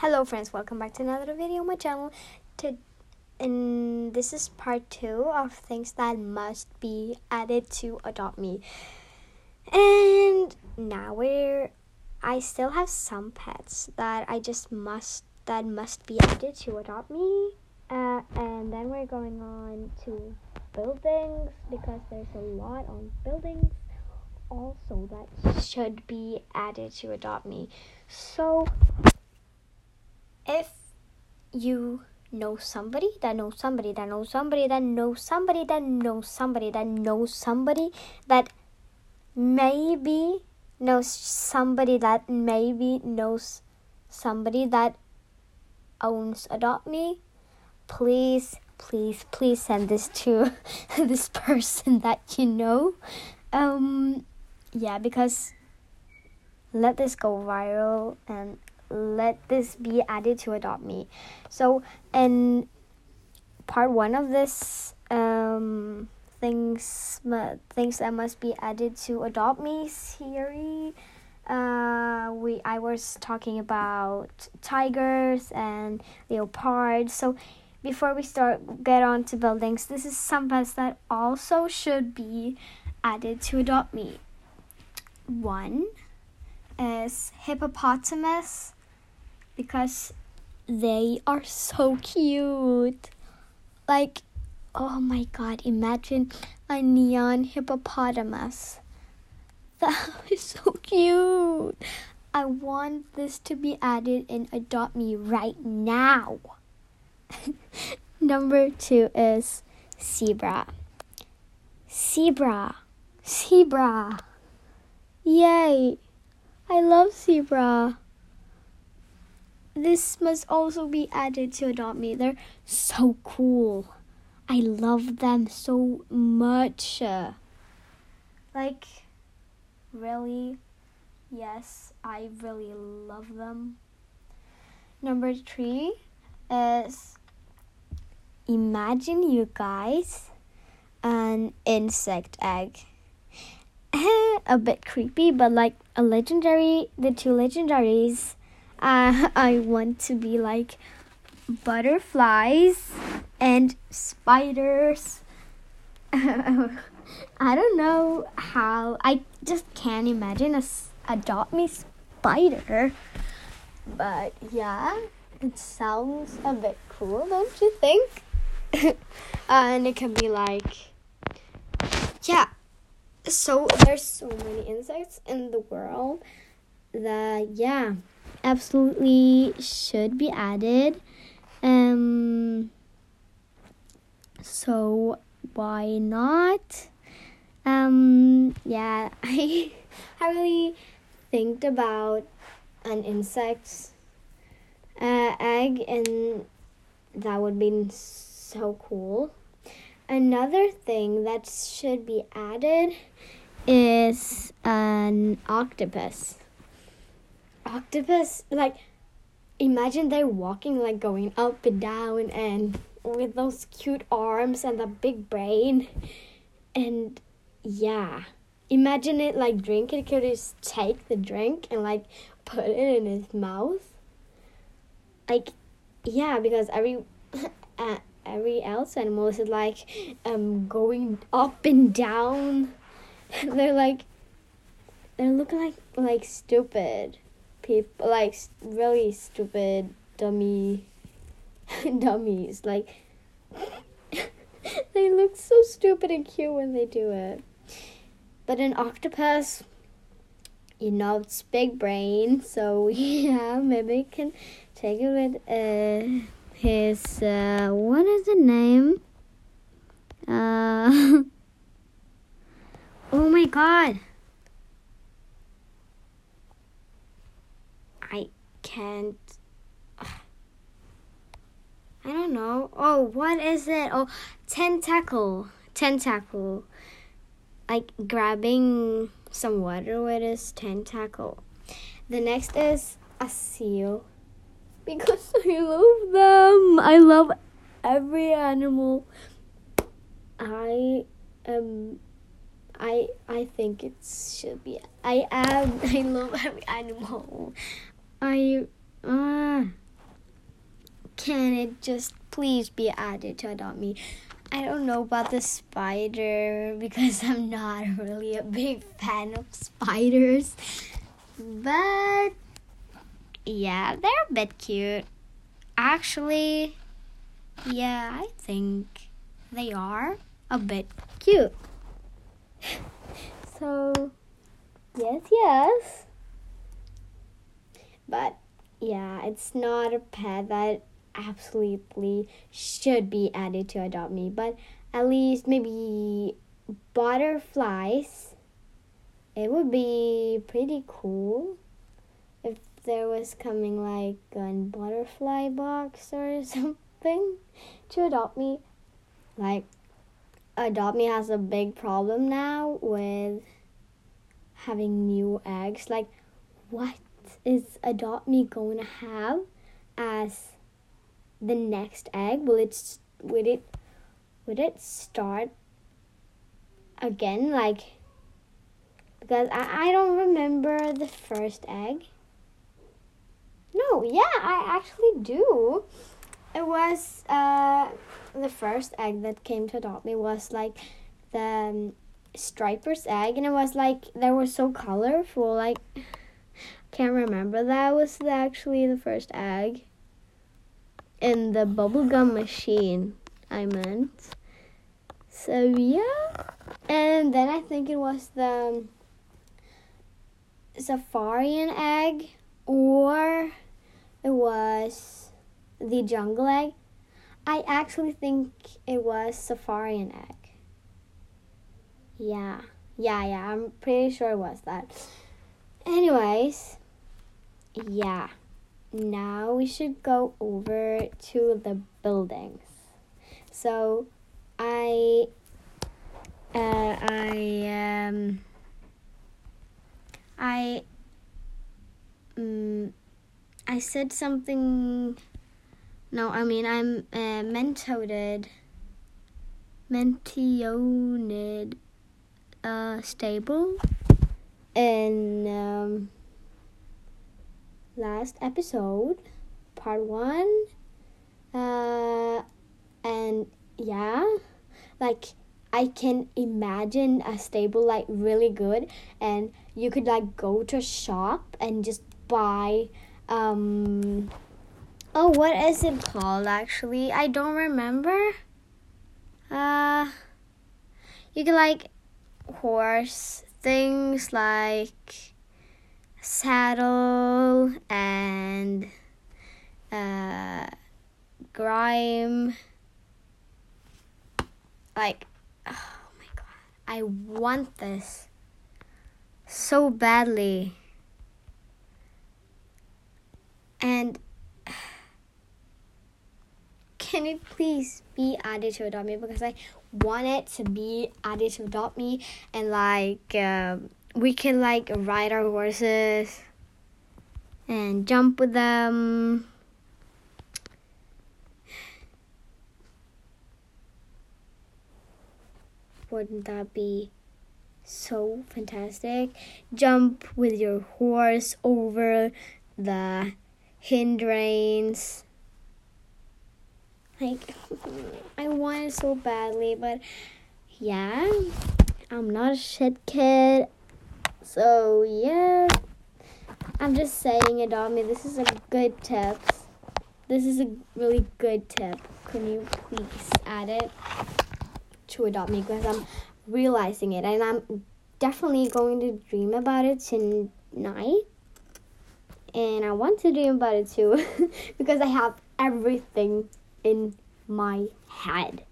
Hello friends, welcome back to another video on my channel. And this is part 2 of things that must be added to Adopt Me. And now I still have some pets that must be added to Adopt Me. And then we're going on to buildings because there's a lot on buildings also that should be added to Adopt Me. So if you know somebody that knows somebody that knows somebody that knows somebody that knows somebody that knows somebody that maybe knows somebody that maybe knows somebody that owns Adopt Me, please send this to this person that you know. Yeah, because let this go viral and let this be added to Adopt Me. So in part 1 of this things that must be added to Adopt Me series, I was talking about tigers and leopards. So before we get on to buildings, this is some pets that also should be added to Adopt Me. One is hippopotamus, because they are so cute. Like, oh my god, imagine a neon hippopotamus. That is so cute. I want this to be added in Adopt Me right now. Number 2 is zebra. Zebra. Yay. I love zebra. This must also be added to Adopt Me. They're so cool. I love them so much. Like, really? Yes, I really love them. Number 3 is, imagine you guys, an insect egg. A bit creepy, but like a legendary, the two legendaries, I want to be like butterflies and spiders. I don't know how, I just can't imagine a Adopt Me spider, but yeah, it sounds a bit cool, don't you think? And it can be like, yeah. So there's so many insects in the world that, yeah, absolutely should be added. So why not? Yeah, I really think about an insect egg, and that would be so cool. Another thing that should be added is an octopus. Octopus, like, imagine they're walking, like, going up and down, and with those cute arms and the big brain. And, yeah, imagine it, like, drinking. It could just take the drink and, like, put it in his mouth. Like, yeah, because every else animal is like going up and down. They're looking like stupid people, like really stupid dummies. Like, they look so stupid and cute when they do it. But an octopus, you know, it's big brain, so yeah, maybe you can take it with his, what is the name? Oh my god, I can't, I don't know. Oh, what is it? Oh, tentacle. Like, grabbing some water with his tentacle. The next is a seal, because I love them. I love every animal. I think it should be. I love every animal. I Can it just please be added to Adopt Me? I don't know about the spider because I'm not really a big fan of spiders. But yeah, they're a bit cute. Actually, yeah, I think they are a bit cute. So, yes. But yeah, it's not a pet that absolutely should be added to Adopt Me, but at least maybe butterflies. It would be pretty cool if there was coming like a butterfly box or something to Adopt Me. Like, Adopt Me has a big problem now with having new eggs. Like, what is Adopt Me going to have as the next egg? Would it start again? Like, because I don't remember the first egg. No, yeah, I actually do. It was the first egg that came to Adopt Me was like the striper's egg, and it was like they were so colorful. Like, can't remember, that was actually the first egg. In the bubblegum machine, I meant. So, yeah. And then I think it was the Safarian egg, or it was the jungle egg. I actually think it was Safarian egg. Yeah, I'm pretty sure it was that. Anyways, yeah. Now we should go over to the buildings. So, I said something. No, I mean I'm mentioned stable in last episode, part 1, and yeah, like I can imagine a stable like really good, and you could like go to a shop and just buy what is it called actually? I don't remember. You could like horse things like saddle and grime. Like, oh my god, I want this so badly. And can it please be added to Adopt Me? Because I want it to be added to Adopt Me, and like we can like ride our horses and jump with them. Wouldn't that be so fantastic? Jump with your horse over the hindrance. Like, I want it so badly, but yeah, I'm not a shit kid. So, yeah, I'm just saying, Adopt Me, this is a good tip. This is a really good tip. Can you please add it to Adopt Me? Because I'm realizing it, and I'm definitely going to dream about it tonight. And I want to dream about it too, because I have everything in my head.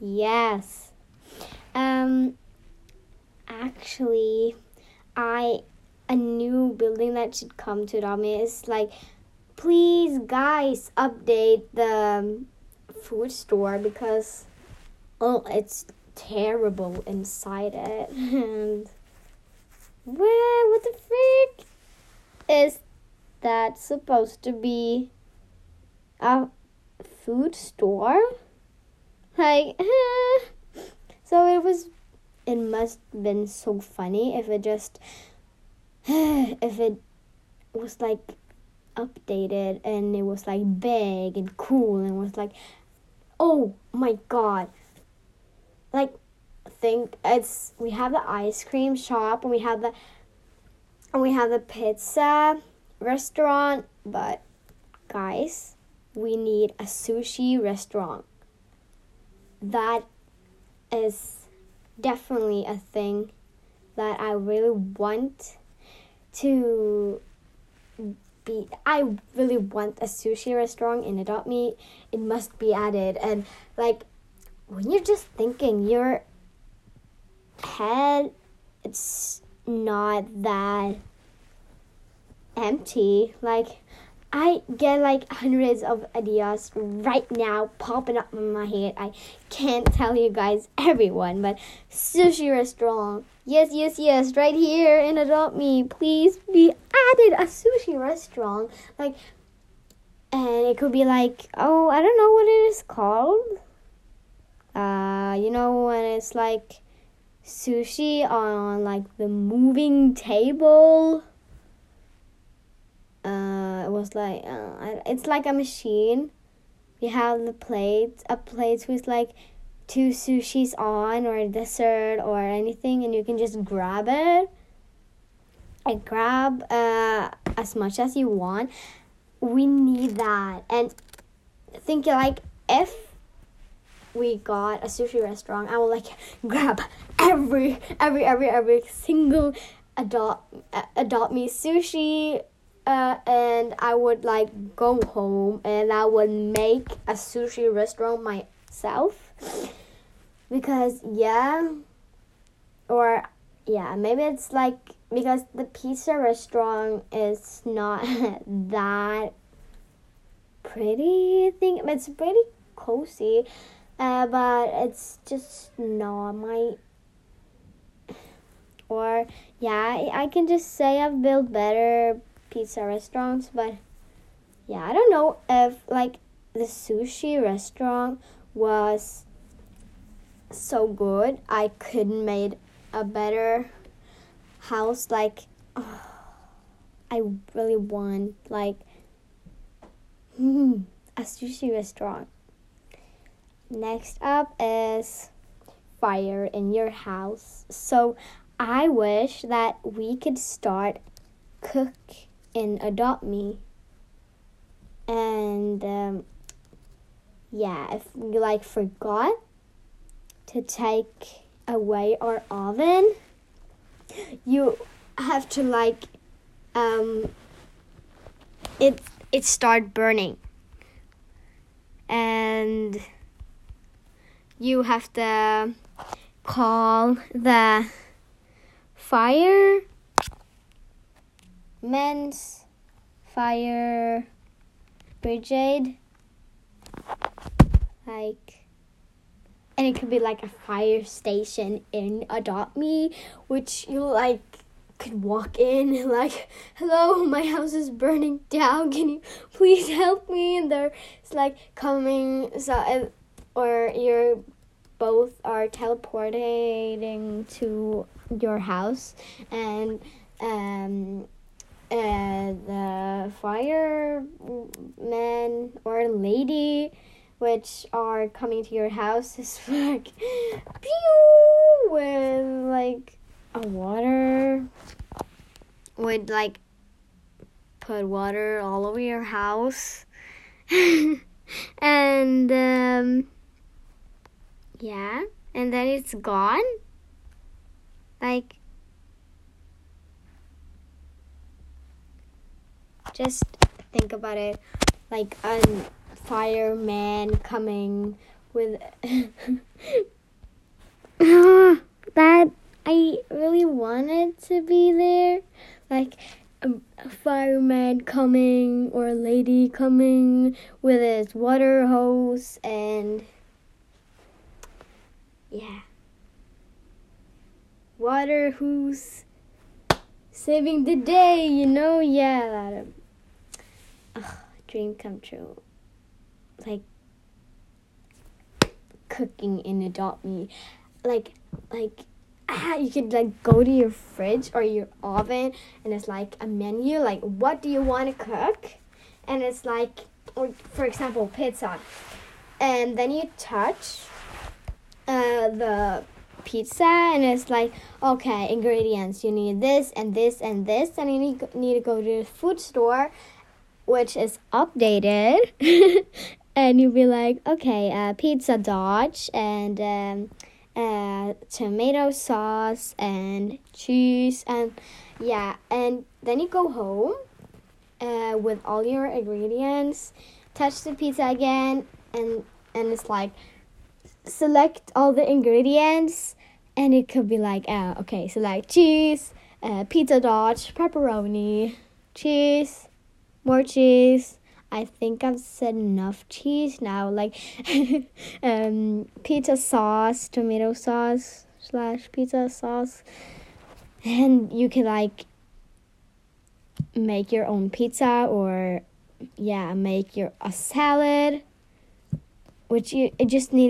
Yes. Actually, a new building that should come to Adopt Me is like, please guys, update the food store because it's terrible inside it. And what the freak is that supposed to be? A food store? Like, so it must have been so funny if it was like updated, and it was like big and cool, and was like, oh my god, like, think it's, we have the ice cream shop, and we have the pizza restaurant, but guys, we need a sushi restaurant. That is definitely a thing that I really want to be. I really want a sushi restaurant in Adopt Me. It must be added. And like, when you're just thinking, your head, it's not that empty. Like, I get like hundreds of ideas right now popping up in my head. I can't tell you guys everyone, but sushi restaurant. Yes, right here in Adopt Me. Please be added a sushi restaurant. Like, and it could be like, oh, I don't know what it is called. You know when it's like sushi on like the moving table? It was like, it's like a machine. We have the plates, a plate with like two sushis on, or a dessert or anything, and you can just grab it. And grab as much as you want. We need that. And think like, if we got a sushi restaurant, I will like grab every single Adopt Me sushi. And I would like go home and I would make a sushi restaurant myself, because maybe it's like, because the pizza restaurant is not that pretty thing. It's pretty cozy, but it's just not my. Or yeah, I can just say I've built better pizza restaurants, but yeah, I don't know if like the sushi restaurant was so good I couldn't made a better house. Like, I really want like a sushi restaurant. Next up is fire in your house. So I wish that we could start cook in Adopt Me, and if we like forgot to take away our oven, you have to like it start burning, and you have to call the Men's fire brigade, like, and it could be like a fire station in Adopt Me, which you like could walk in and like, hello, my house is burning down, can you please help me? And they're like coming, so, or you're both are teleporting to your house, and the fireman or lady which are coming to your house is like pew with like a water, would like put water all over your house. And and then it's gone, like, just think about it, like a fireman coming with that I really wanted to be there, like a fireman coming or a lady coming with his water hose, and water hose saving the day, you know, that dream come true. Like, cooking in Adopt Me. You could, like, go to your fridge or your oven, and it's, like, a menu. Like, what do you want to cook? and it's like, or for example, pizza. And then you touch the pizza, and it's like, okay, ingredients. You need this and this and this, and you need to go to the food store, which is updated, and you'll be like, okay, pizza Dodge and tomato sauce and cheese, and yeah, and then you go home with all your ingredients, touch the pizza again, and it's like, select all the ingredients, and it could be like, okay, select cheese, pizza Dodge, pepperoni, cheese, more cheese. I think I've said enough cheese now. Like, pizza sauce, tomato sauce / pizza sauce, and you can like make your own pizza, or yeah, make your a salad, which you just need.